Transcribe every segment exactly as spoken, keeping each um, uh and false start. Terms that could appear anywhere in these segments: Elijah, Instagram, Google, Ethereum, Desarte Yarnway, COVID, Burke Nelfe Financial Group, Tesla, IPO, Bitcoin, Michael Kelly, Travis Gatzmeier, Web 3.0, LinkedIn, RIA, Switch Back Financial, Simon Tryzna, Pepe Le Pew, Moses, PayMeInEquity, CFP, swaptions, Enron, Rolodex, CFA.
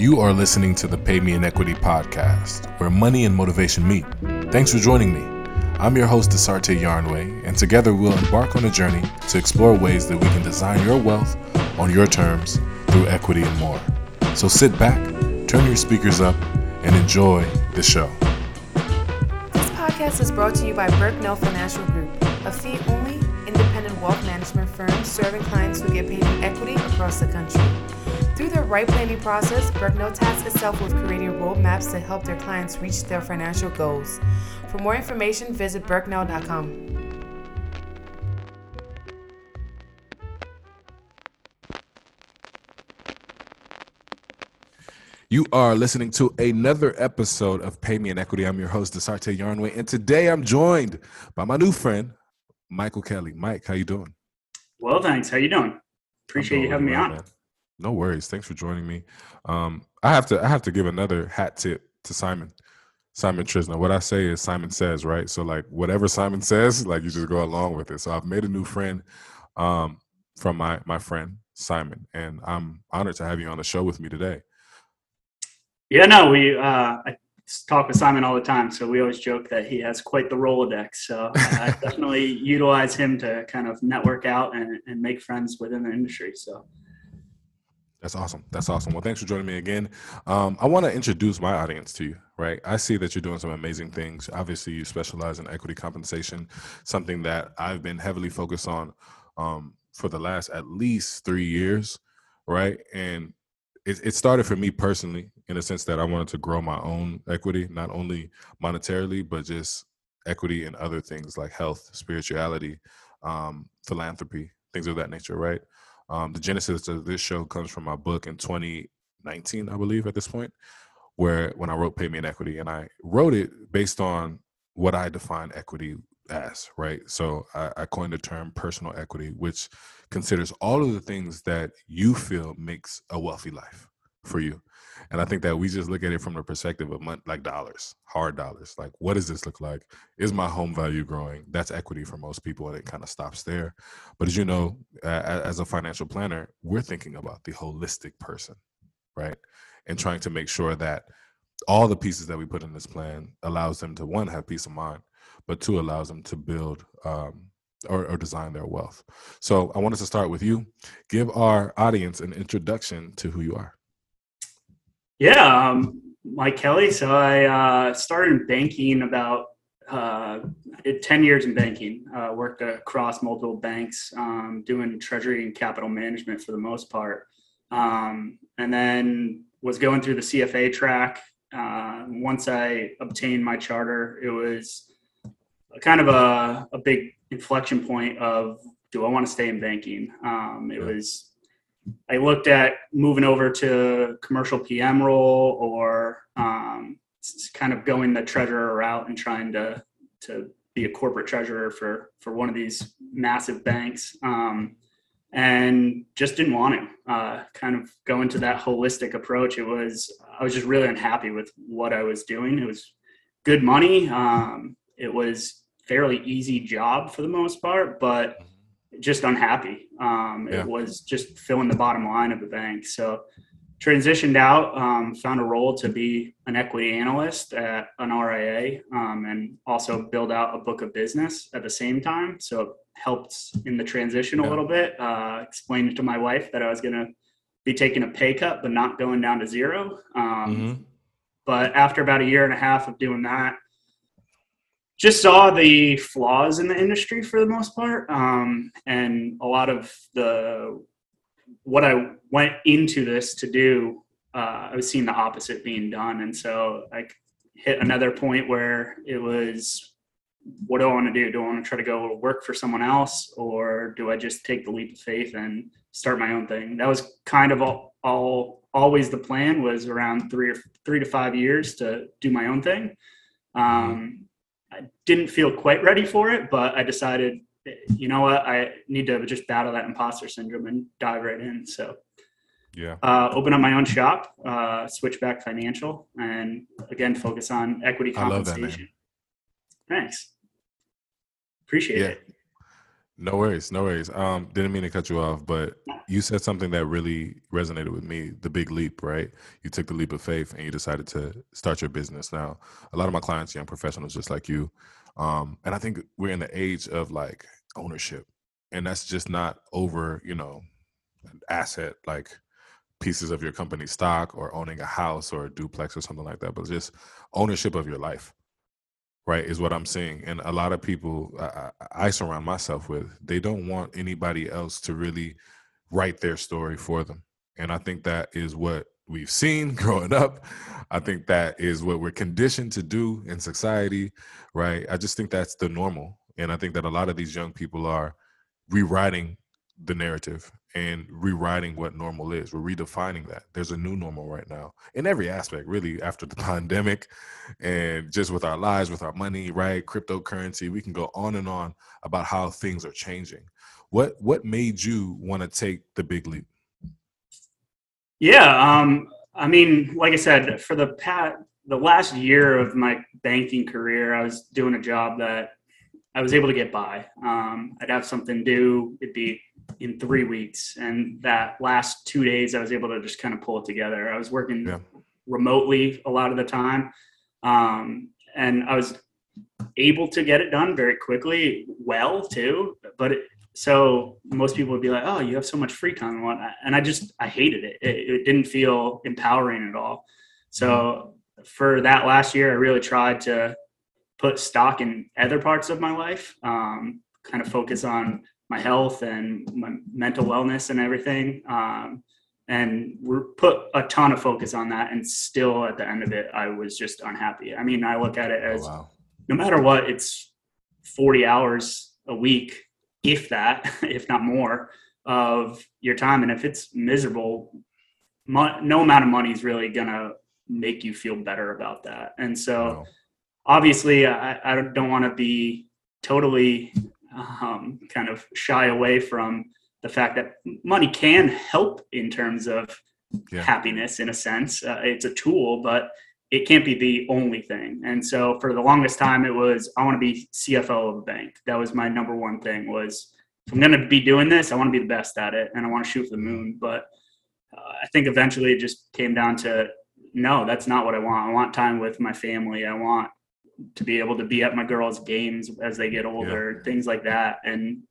You are listening to the Pay Me in Equity podcast, where money and motivation meet. Thanks for joining me. I'm your host, Desarte Yarnway, and together we'll embark on a journey to explore ways that we can design your wealth on your terms through equity and more. So sit back, turn your speakers up, and enjoy the show. This podcast is brought to you by Burke Nelfe Financial Group, a fee-only independent wealth management firm serving clients who get paid in equity across the country. Through their right planning process, Birknell tasks itself with creating roadmaps to help their clients reach their financial goals. For more information, visit Birknell dot com. You are listening to another episode of Pay Me in Equity. I'm your host, Desarte Yarnway, and today I'm joined by my new friend, Michael Kelly. Mike, how you doing? Well, thanks. How you doing? Appreciate you having me on. Man. No worries. Thanks for joining me. Um, I have to I have to give another hat tip to Simon. Simon Tryzna. What I say is Simon says, right? So like whatever Simon says, like you just go along with it. So I've made a new friend um, from my my friend Simon, and I'm honored to have you on the show with me today. Yeah, no, we uh, I talk with Simon all the time, so we always joke that he has quite the Rolodex. So I definitely utilize him to kind of network out and, and make friends within the industry. So. That's awesome. That's awesome. Well, thanks for joining me again. Um, I want to introduce my audience to you, right? I see that you're doing some amazing things. Obviously, you specialize in equity compensation, something that I've been heavily focused on um, for the last at least three years, right? And it, it started for me personally in the sense that I wanted to grow my own equity, not only monetarily, but just equity and other things like health, spirituality, um, philanthropy, things of that nature, right? Um, the genesis of this show comes from my book in twenty nineteen, I believe, at this point, where when I wrote Pay Me in Equity, and I wrote it based on what I define equity as, right? So I, I coined the term personal equity, which considers all of the things that you feel makes a wealthy life for you. And I think that we just look at it from the perspective of month, like dollars, hard dollars. Like, what does this look like? Is my home value growing? That's equity for most people, and it kind of stops there. But as you know, uh, as a financial planner, we're thinking about the holistic person, right? And trying to make sure that all the pieces that we put in this plan allows them to, one, have peace of mind, but two, allows them to build um, or, or design their wealth. So I wanted to start with you. Give our audience an introduction to who you are. Yeah, um, Mike Kelly. So I uh, started in banking about uh, ten years in banking, uh, worked across multiple banks, um, doing treasury and capital management for the most part. Um, and then was going through the C F A track. Uh, once I obtained my charter, it was kind of a, a big inflection point of, do I want to stay in banking? Um, it was I looked at moving over to commercial P M role or um, kind of going the treasurer route and trying to to be a corporate treasurer for, for one of these massive banks, um, and just didn't want to uh, kind of go into that holistic approach. It was, I was just really unhappy with what I was doing. It was good money. Um, it was fairly easy job for the most part, but just unhappy. Um, yeah. It was just filling the bottom line of the bank. So transitioned out, um, found a role to be an equity analyst at an R I A, um, and also build out a book of business at the same time. So it helped in the transition a yeah. little bit. Uh, explained to my wife that I was going to be taking a pay cut, but not going down to zero. Um, mm-hmm. But after about a year and a half of doing that, just saw the flaws in the industry for the most part. Um, and a lot of the, what I went into this to do, uh, I was seeing the opposite being done. And so I hit another point where it was, what do I want to do? Do I want to try to go work for someone else? Or do I just take the leap of faith and start my own thing? That was kind of all, all always the plan, was around three or three to five years to do my own thing. Um, I didn't feel quite ready for it, but I decided, you know what, I need to just battle that imposter syndrome and dive right in. So yeah, uh, open up my own shop, uh, Switch Back Financial, and again, focus on equity compensation. I love that, man. Thanks. Appreciate yeah. it. No worries, no worries. Um, didn't mean to cut you off, but you said something that really resonated with me, the big leap, right? You took the leap of faith and you decided to start your business. Now, a lot of my clients, young professionals just like you, um, and I think we're in the age of like ownership, and that's just not over, you know, an asset like pieces of your company stock or owning a house or a duplex or something like that, but just ownership of your life. Right, is what I'm seeing. And a lot of people I, I surround myself with, they don't want anybody else to really write their story for them. And I think that is what we've seen growing up. I think that is what we're conditioned to do in society, right? I just think that's the normal. And I think that a lot of these young people are rewriting the narrative and rewriting what normal is. We're redefining that. There's a new normal right now in every aspect, really, after the pandemic and just with our lives, with our money, right? Cryptocurrency, we can go on and on about how things are changing. What what made you want to take the big leap? Yeah, um, I mean, like I said, for the past, the last year of my banking career, I was doing a job that I was able to get by. Um, I'd have something due, it'd be in three weeks. And that last two days, I was able to just kind of pull it together. I was working yeah. remotely a lot of the time. Um, and I was able to get it done very quickly, well, too. But it, so most people would be like, oh, you have so much free time. And I just, I hated it. It, it didn't feel empowering at all. So for that last year, I really tried to put stock in other parts of my life, um, kind of focus on my health and my mental wellness and everything. Um, and we put a ton of focus on that. And still at the end of it, I was just unhappy. I mean, I look at it as oh, wow. no matter what, it's forty hours a week, if that, if not more of your time. And if it's miserable, mo- no amount of money is really gonna make you feel better about that. And so, wow. obviously, I, I don't want to be totally um, kind of shy away from the fact that money can help in terms of yeah. happiness in a sense. Uh, it's a tool, but it can't be the only thing. And so for the longest time, it was, I want to be C F O of a bank. That was my number one thing was, if I'm going to be doing this, I want to be the best at it and I want to shoot for the moon. But uh, I think eventually it just came down to, no, that's not what I want. I want time with my family. I want to be able to be at my girls' games as they get older, yeah. things like that. And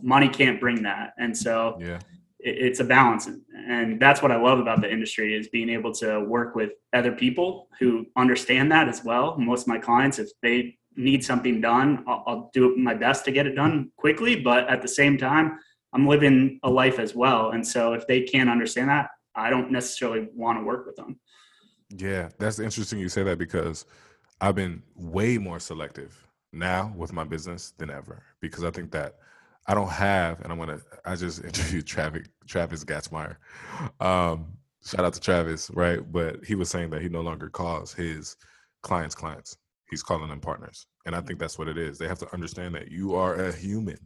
money can't bring that. And so yeah. it, it's a balance. And that's what I love about the industry is being able to work with other people who understand that as well. Most of my clients, if they need something done, I'll, I'll do my best to get it done quickly. But at the same time, I'm living a life as well. And so if they can't understand that, I don't necessarily want to work with them. Yeah, that's interesting you say that because I've been way more selective now with my business than ever because I think that I don't have, and I'm going to, I just interviewed Travis, Travis Gatzmeier. Um, shout out to Travis, right? But he was saying that he no longer calls his clients clients. He's calling them partners. And I think that's what it is. They have to understand that you are a human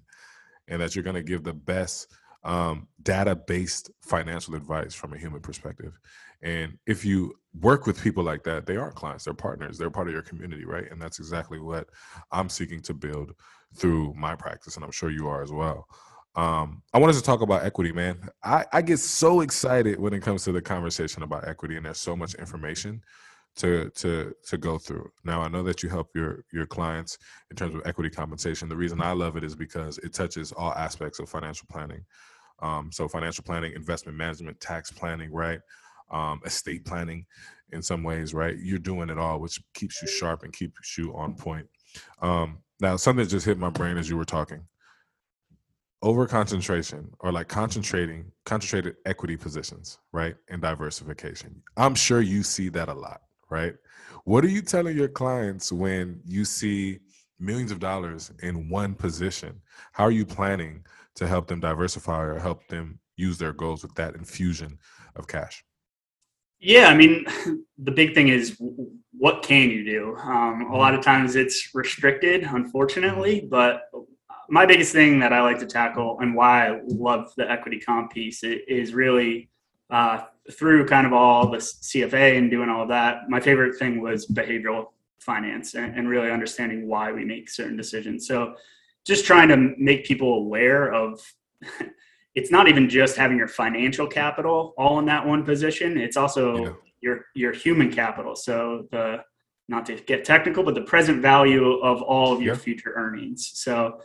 and that you're going to give the best um, data-based financial advice from a human perspective. And if you work with people like that, they are clients, they're partners, they're part of your community, right? And that's exactly what I'm seeking to build through my practice, and I'm sure you are as well. Um, I wanted to talk about equity, man. I, I get so excited when it comes to the conversation about equity, and there's so much information to to to go through. Now, I know that you help your your clients in terms of equity compensation. The reason I love it is because it touches all aspects of financial planning. Um, so financial planning, investment management, tax planning, right? Um, estate planning in some ways, right? You're doing it all, which keeps you sharp and keeps you on point. Um, now, something just hit my brain as you were talking. Over concentration or like concentrating, concentrated equity positions, right? And diversification. I'm sure you see that a lot, right? What are you telling your clients when you see millions of dollars in one position? How are you planning to help them diversify or help them use their goals with that infusion of cash? Yeah, I mean, the big thing is what can you do? Um, a lot of times it's restricted, unfortunately, but my biggest thing that I like to tackle and why I love the equity comp piece is really uh, through kind of all the C F A and doing all of that. My favorite thing was behavioral finance and, and really understanding why we make certain decisions. So just trying to make people aware of it's not even just having your financial capital all in that one position. It's also yeah. your your human capital. So the not to get technical, but the present value of all of your yeah. future earnings. So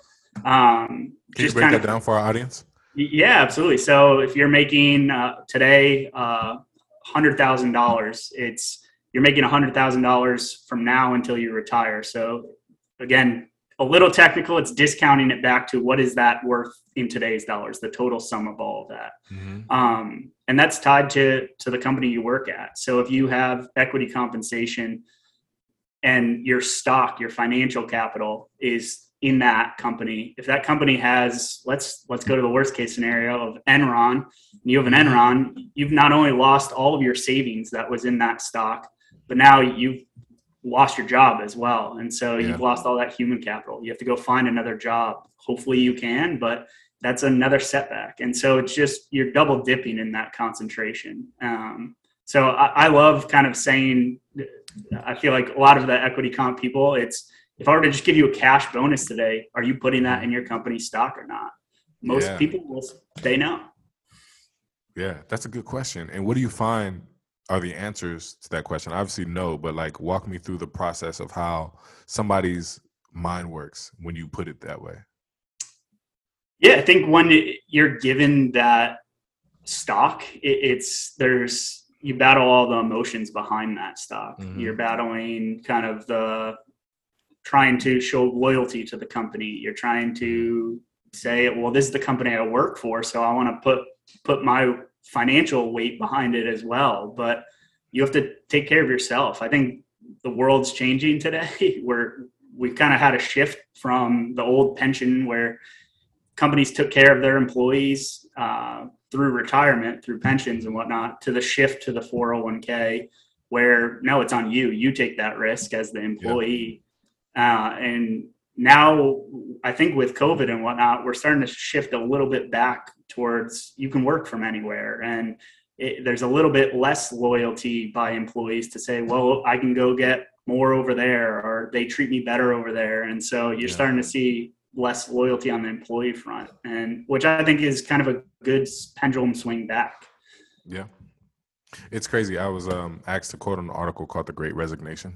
um, can just you break kind that of, down for our audience? Yeah, absolutely. So if you're making uh, today uh, one hundred thousand dollars, it's you're making one hundred thousand dollars from now until you retire. So again, a little technical, it's discounting it back to what is that worth in today's dollars, the total sum of all of that. Mm-hmm. Um, and that's tied to, to the company you work at. So if you have equity compensation and your stock, your financial capital is in that company. If that company has, let's let's go to the worst case scenario of Enron, and you have an Enron, you've not only lost all of your savings that was in that stock, but now you've lost your job as well. And so yeah. you've lost all that human capital. You have to go find another job. Hopefully you can, but that's another setback. And so it's just, you're double dipping in that concentration. Um, so I, I love kind of saying, I feel like a lot of the equity comp people, it's, if I were to just give you a cash bonus today, are you putting that in your company's stock or not? Most yeah. people will say no. Yeah, that's a good question. And what do you find are the answers to that question? Obviously no, but like walk me through the process of how somebody's mind works when you put it that way. Yeah, I think when you're given that stock, it's there's you battle all the emotions behind that stock. Mm-hmm. You're battling kind of the trying to show loyalty to the company. You're trying to say, well, this is the company I work for, so I want to put put my financial weight behind it as well. But you have to take care of yourself. I think the world's changing today where we've kind of had a shift from the old pension where companies took care of their employees uh, through retirement, through pensions and whatnot, to the shift to the four oh one k where no, it's on you. You take that risk as the employee. Yeah. Uh, and now I think with COVID and whatnot, we're starting to shift a little bit back towards you can work from anywhere. And it, there's a little bit less loyalty by employees to say, well, I can go get more over there or they treat me better over there. And so you're yeah. starting to see less loyalty on the employee front, and which I think is kind of a good pendulum swing back. Yeah. It's crazy. I was um, asked to quote on an article called The Great Resignation.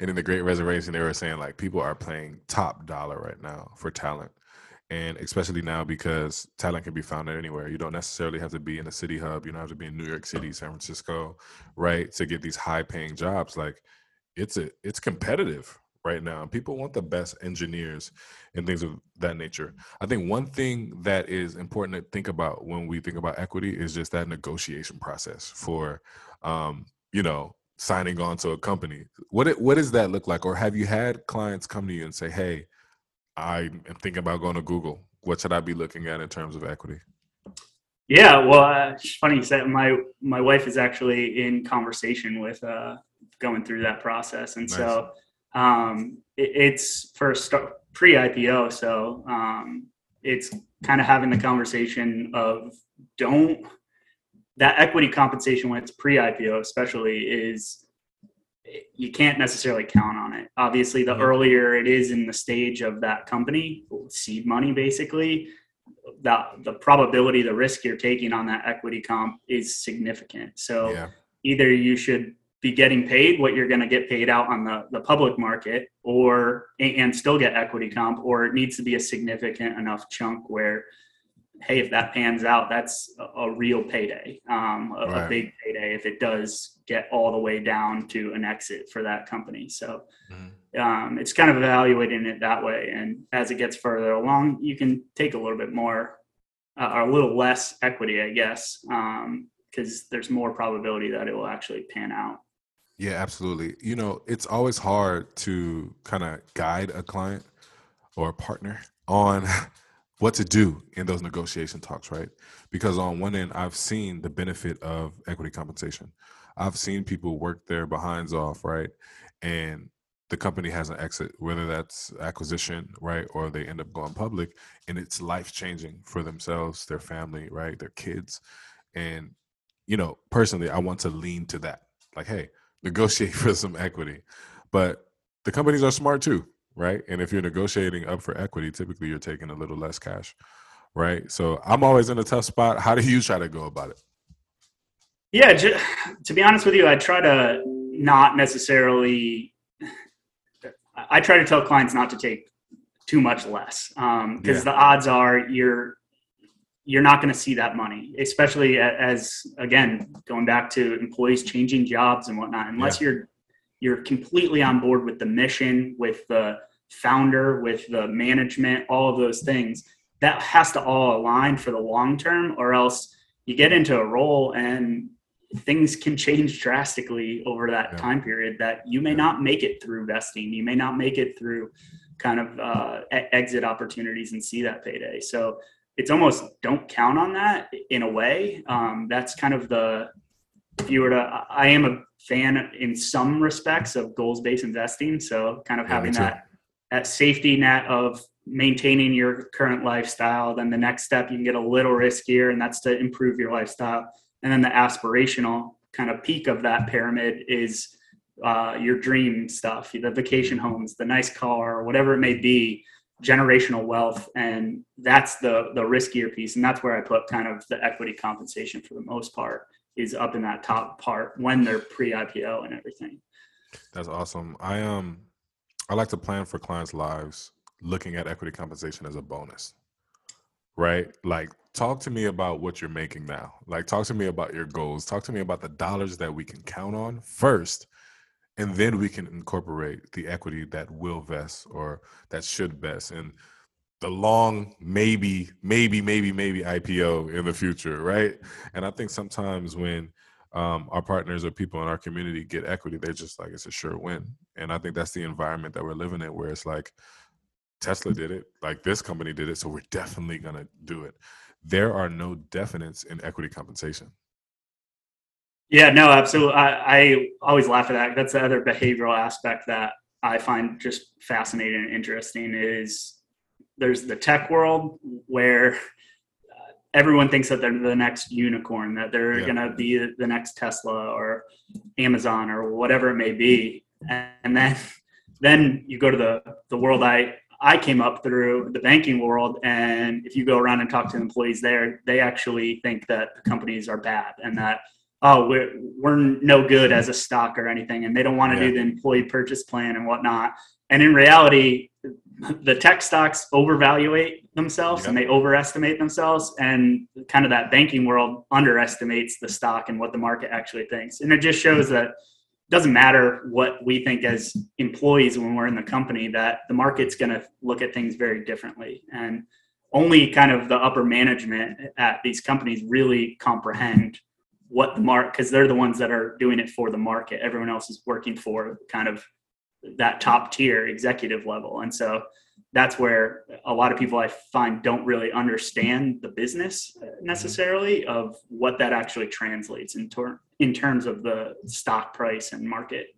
And in The Great Resignation, they were saying like people are paying top dollar right now for talent. And especially now because talent can be found at anywhere. You don't necessarily have to be in a city hub. You don't have to be in New York City, San Francisco, right? To get these high paying jobs. Like it's a, it's competitive right now. People want the best engineers and things of that nature. I think one thing that is important to think about when we think about equity is just that negotiation process for, um, you know, signing on to a company. What it, what does that look like? Or have you had clients come to you and say, hey, I am thinking about going to Google. What should I be looking at in terms of equity? Yeah, well, uh, it's funny you said my my wife is actually in conversation with uh, going through that process, and nice. so um, it, it's for pre-I P O. So um, it's kind of having the conversation of don't that equity compensation when it's pre-I P O, especially is. You can't necessarily count on it. Obviously, the mm-hmm. earlier it is in the stage of that company, seed money, basically, that the probability, the risk you're taking on that equity comp is significant. So yeah. either you should be getting paid what you're going to get paid out on the, the public market or and still get equity comp, or it needs to be a significant enough chunk where, hey, if that pans out, that's a real payday, um, a, right. a big payday if it does get all the way down to an exit for that company. So mm-hmm. um, it's kind of evaluating it that way. And as it gets further along, you can take a little bit more uh, or a little less equity, I guess, because um, there's more probability that it will actually pan out. Yeah, absolutely. You know, it's always hard to kind of guide a client or a partner on what to do in those negotiation talks, right? Because on one end, I've seen the benefit of equity compensation. I've seen people work their behinds off, right? And the company has an exit, whether that's acquisition, right? Or they end up going public, and it's life-changing for themselves, their family, right? Their kids. And, you know, personally, I want to lean to that. Like, hey, negotiate for some equity. But the companies are smart too, right? And if you're negotiating up for equity, typically you're taking a little less cash, right? So I'm always in a tough spot. How do you try to go about it? Yeah, ju- to be honest with you, I try to not necessarily, I try to tell clients not to take too much less because um, yeah. the odds are you're you're not going to see that money, especially as, again, going back to employees changing jobs and whatnot, unless yeah. you're you're completely on board with the mission, with the founder, with the management, all of those things. That has to all align for the long term, or else you get into a role and things can change drastically over that yeah. time period that you may yeah. not make it through vesting. You may not make it through kind of uh, exit opportunities and see that payday. So it's almost don't count on that in a way. Um, that's kind of the, if you were to, I am a fan in some respects of goals-based investing. So kind of yeah, having that, that safety net of maintaining your current lifestyle. Then the next step, you can get a little riskier, and that's to improve your lifestyle. And then the aspirational kind of peak of that pyramid is uh, your dream stuff, the vacation homes, the nice car, whatever it may be, generational wealth. And that's the, the riskier piece. And that's where I put kind of the equity compensation for the most part, is up in that top part when they're pre-I P O and everything. That's awesome. I um, I like to plan for clients' lives looking at equity compensation as a bonus, right? Like, talk to me about what you're making now. Like, talk to me about your goals. Talk to me about the dollars that we can count on first, and then we can incorporate the equity that will vest or that should vest. And the long maybe, maybe, maybe, maybe I P O in the future, right? And I think sometimes when um, our partners or people in our community get equity, they're just like, it's a sure win. And I think that's the environment that we're living in, where it's like, Tesla did it, like this company did it, so we're definitely gonna do it. There are no definites in equity compensation. Yeah, no, absolutely. I, I always laugh at that. That's the other behavioral aspect that I find just fascinating and interesting is, there's the tech world where everyone thinks that they're the next unicorn, that they're yeah. going to be the next Tesla or Amazon or whatever it may be. And then, then you go to the, the world I, I came up through, the banking world. And if you go around and talk to employees there, they actually think that the companies are bad and that, oh, we're, we're no good as a stock or anything. And they don't want to yeah. do the employee purchase plan and whatnot. And in reality, the tech stocks overvaluate themselves yeah. and they overestimate themselves, and kind of that banking world underestimates the stock and what the market actually thinks. And it just shows that it doesn't matter what we think as employees when we're in the company, that the market's going to look at things very differently. And only kind of the upper management at these companies really comprehend what the market, because they're the ones that are doing it for the market. Everyone else is working for kind of that top tier executive level. And so that's where a lot of people I find don't really understand the business necessarily of what that actually translates in, ter- in terms of the stock price and market.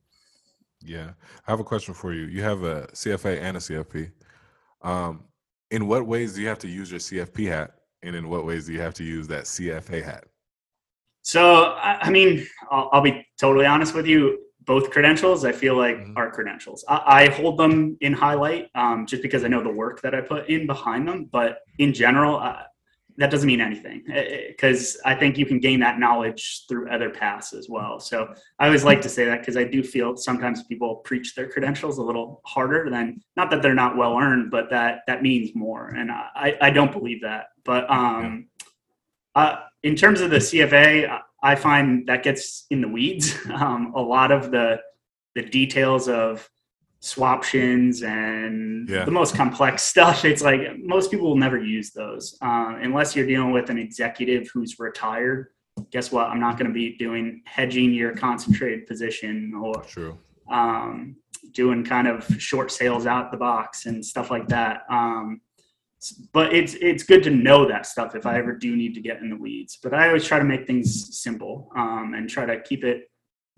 Yeah. I have a question for you. You have a C F A and a C F P. Um, in what ways do you have to use your C F P hat? And in what ways do you have to use that C F A hat? So, I, I mean, I'll, I'll be totally honest with you. Both credentials, I feel like, mm-hmm. are credentials. I, I hold them in highlight um, just because I know the work that I put in behind them. But in general, uh, that doesn't mean anything, because I think you can gain that knowledge through other paths as well. So I always like to say that, because I do feel sometimes people preach their credentials a little harder than, not that they're not well earned, but that that means more. And I, I don't believe that. But um, yeah. uh, in terms of the C F A, I find that gets in the weeds. Um, a lot of the the details of swaptions and yeah. the most complex stuff, it's like most people will never use those. Uh, unless you're dealing with an executive who's retired, guess what? I'm not going to be doing hedging your concentrated position or True. Um, doing kind of short sales out the box and stuff like that. Um, But it's it's good to know that stuff if I ever do need to get in the weeds. But I always try to make things simple um, and try to keep it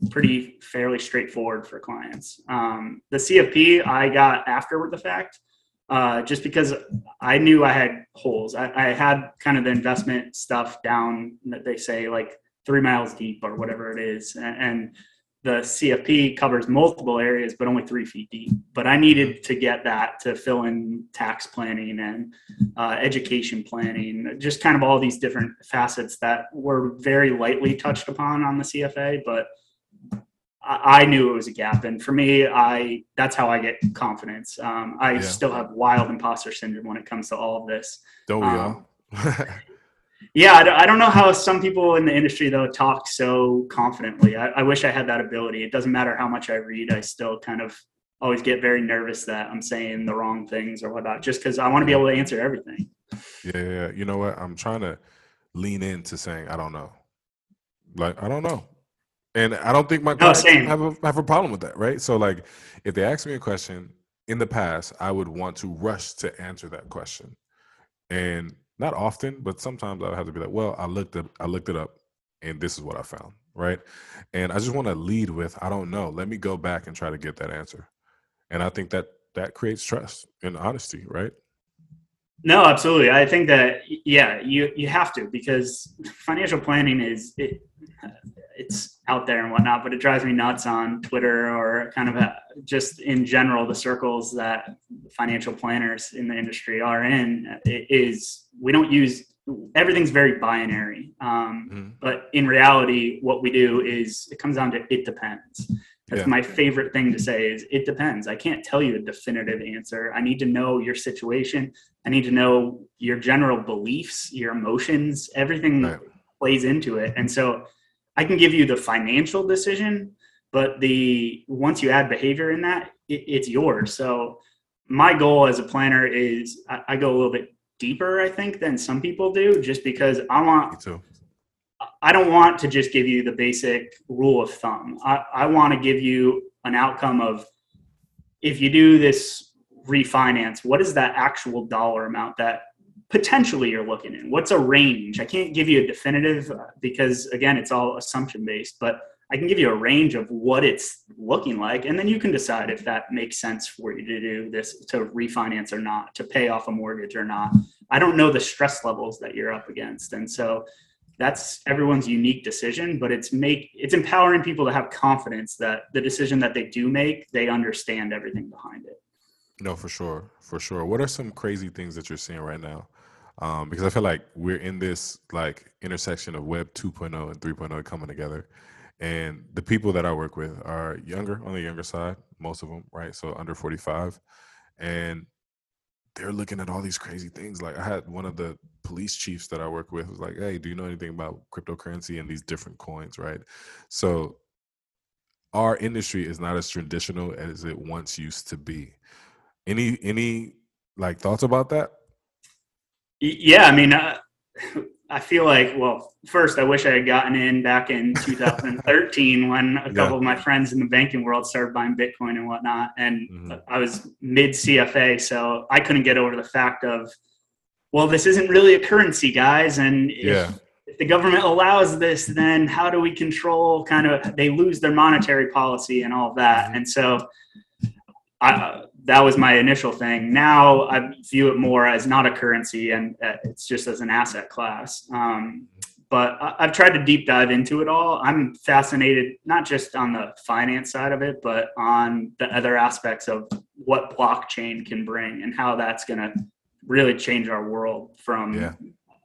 pretty fairly straightforward for clients. Um, the C F P I got after the fact, uh, just because I knew I had holes. I, I had kind of the investment stuff down, that they say, like three miles deep or whatever it is. And, and the C F P covers multiple areas, but only three feet deep. But I needed to get that to fill in tax planning and uh, education planning, just kind of all these different facets that were very lightly touched upon on the C F A, but I, I knew it was a gap. And for me, I that's how I get confidence. Um, I yeah. still have wild imposter syndrome when it comes to all of this. Don't we um, all? Yeah, I don't know how some people in the industry, though, talk so confidently. I, I wish I had that ability. It doesn't matter how much I read. I still kind of always get very nervous that I'm saying the wrong things or whatnot, just because I want to be able to answer everything. Yeah, yeah. You know what? I'm trying to lean into saying, I don't know. Like, I don't know. And I don't think my clients no, have, a, have a problem with that, right? So, like, if they ask me a question in the past, I would want to rush to answer that question. And not often, but sometimes I have to be like, well, I looked up, I looked it up and this is what I found, right? And I just want to lead with, I don't know. Let me go back and try to get that answer. And I think that that creates trust and honesty, right? No, absolutely. I think that, yeah, you, you have to, because financial planning is, it, it's out there and whatnot, but it drives me nuts on Twitter or kind of a, just in general, the circles that financial planners in the industry are in. It is, we don't use, everything's very binary. Um, mm-hmm. But in reality, what we do is it comes down to, it depends. That's yeah. my favorite thing to say is it depends. I can't tell you a definitive answer. I need to know your situation. I need to know your general beliefs, your emotions, everything right. plays into it. And so I can give you the financial decision, but the once you add behavior in that, it, it's yours. So my goal as a planner is I, I go a little bit deeper, I think, than some people do, just because I want to. I don't want to just give you the basic rule of thumb. I, I want to give you an outcome of, if you do this refinance, what is that actual dollar amount that potentially you're looking in? What's a range? I can't give you a definitive because, again, it's all assumption based, but I can give you a range of what it's looking like. And then you can decide if that makes sense for you to do this, to refinance or not, to pay off a mortgage or not. I don't know the stress levels that you're up against. And so that's everyone's unique decision, but it's make it's empowering people to have confidence that the decision that they do make, they understand everything behind it. No, for sure. For sure. What are some crazy things that you're seeing right now? Um, because I feel like we're in this like intersection of Web two point oh and three point oh coming together. And the people that I work with are younger, on the younger side, most of them, right? So under forty-five. And they're looking at all these crazy things. Like I had one of the police chiefs that I work with was like, hey, do you know anything about cryptocurrency and these different coins, right? So our industry is not as traditional as it once used to be. Any, any like thoughts about that? Yeah. I mean, uh, I feel like, well, first I wish I had gotten in back in two thousand thirteen when a yeah. couple of my friends in the banking world started buying Bitcoin and whatnot. And mm-hmm. I was mid C F A, so I couldn't get over the fact of, well, this isn't really a currency, guys. And if, yeah. if the government allows this, then how do we control kind of, they lose their monetary policy and all of that. Mm-hmm. And so I, that was my initial thing. Now I view it more as not a currency and it's just as an asset class. Um, but I, I've tried to deep dive into it all. I'm fascinated, not just on the finance side of it, but on the other aspects of what blockchain can bring and how that's going to really change our world from, yeah.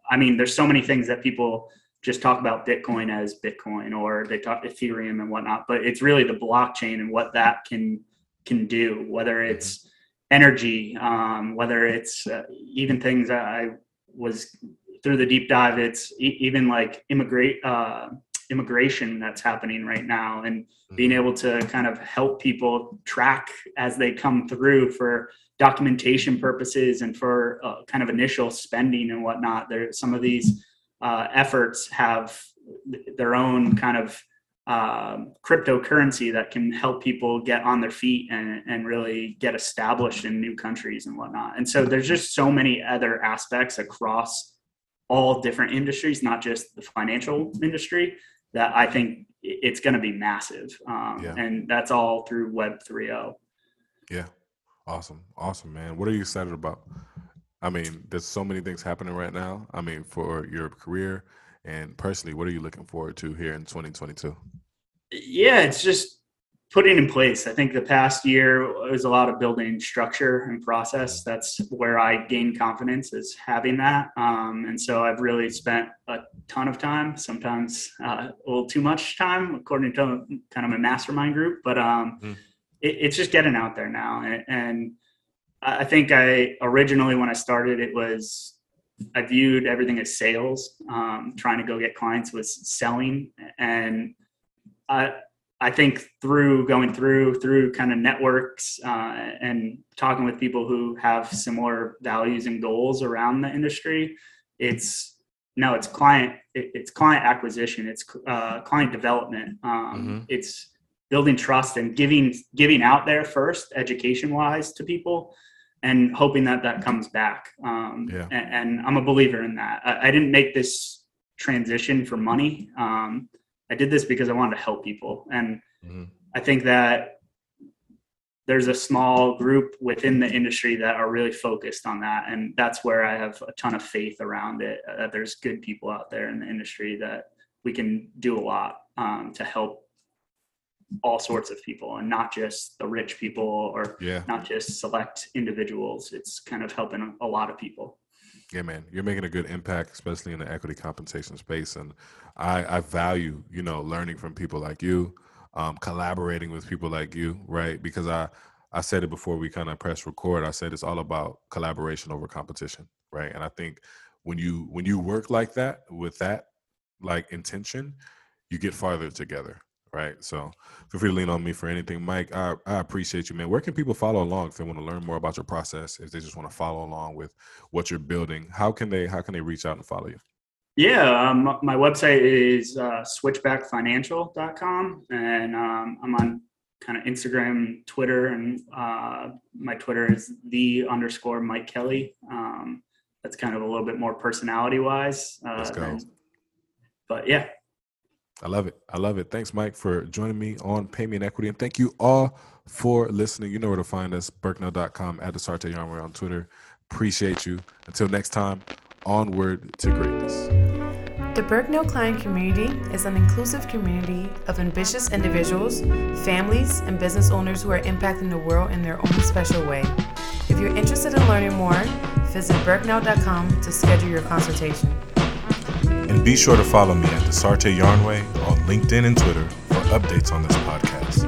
I mean, there's so many things that people just talk about Bitcoin as Bitcoin, or they talk Ethereum and whatnot, but it's really the blockchain and what that can can do, whether it's energy, um, whether it's uh, even things that I was through the deep dive, it's e- even like immigrate, uh, immigration that's happening right now and being able to kind of help people track as they come through for documentation purposes and for uh, kind of initial spending and whatnot. There, some of these uh, efforts have their own kind of Um, cryptocurrency that can help people get on their feet and, and really get established in new countries and whatnot. And so there's just so many other aspects across all different industries, not just the financial industry, that I think it's going to be massive. Um, yeah. And that's all through Web three point oh. Yeah. Awesome. Awesome, man. What are you excited about? I mean, there's so many things happening right now. I mean, for your career, and personally, what are you looking forward to here in twenty twenty-two? Yeah, it's just putting in place. I think the past year was a lot of building structure and process. That's where I gained confidence, is having that. Um, and so I've really spent a ton of time, sometimes uh, a little too much time, according to kind of my mastermind group. But um, mm. it, it's just getting out there now. And, and I think I originally, when I started, it was I viewed everything as sales, um, trying to go get clients was selling. And I I think through going through, through kind of networks uh, and talking with people who have similar values and goals around the industry, it's, no, it's client, it, it's client acquisition, it's uh, client development. Um, mm-hmm. It's building trust and giving, giving out there first, education wise to people, and hoping that that comes back. Um, yeah. and, and I'm a believer in that. I, I didn't make this transition for money. Um, I did this because I wanted to help people. And mm-hmm. I think that there's a small group within the industry that are really focused on that. And that's where I have a ton of faith around it, that there's good people out there in the industry that we can do a lot um, to help all sorts of people, and not just the rich people or yeah. not just select individuals. It's kind of helping a lot of people. Yeah, man, you're making a good impact, especially in the equity compensation space. And I, I value, you know, learning from people like you, um, collaborating with people like you, right? Because I, I said it before we kind of press record, I said, it's all about collaboration over competition, right? And I think when you, when you work like that, with that, like, intention, you get farther together, right? So feel free to lean on me for anything. Mike, I, I appreciate you, man. Where can people follow along if they want to learn more about your process, if they just want to follow along with what you're building? How can they how can they reach out and follow you? Yeah, um, my website is uh, switch back financial dot com. And um, I'm on kind of Instagram, Twitter. And uh, my Twitter is the underscore Mike Kelly. Um, that's kind of a little bit more personality wise. Uh, Let's go. And, but yeah. I love it. I love it. Thanks, Mike, for joining me on Pay Me in Equity. And thank you all for listening. You know where to find us, Birknell dot com, at Desarte Yarnway on Twitter. Appreciate you. Until next time, onward to greatness. The Birknell Client Community is an inclusive community of ambitious individuals, families, and business owners who are impacting the world in their own special way. If you're interested in learning more, visit Birknell dot com to schedule your consultation. And be sure to follow me at Desarte Yarnway on LinkedIn and Twitter for updates on this podcast.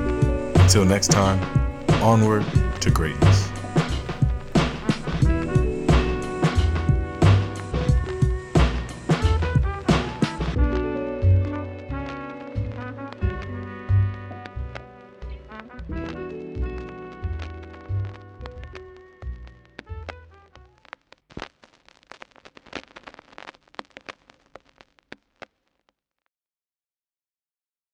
Until next time, onward to greatness.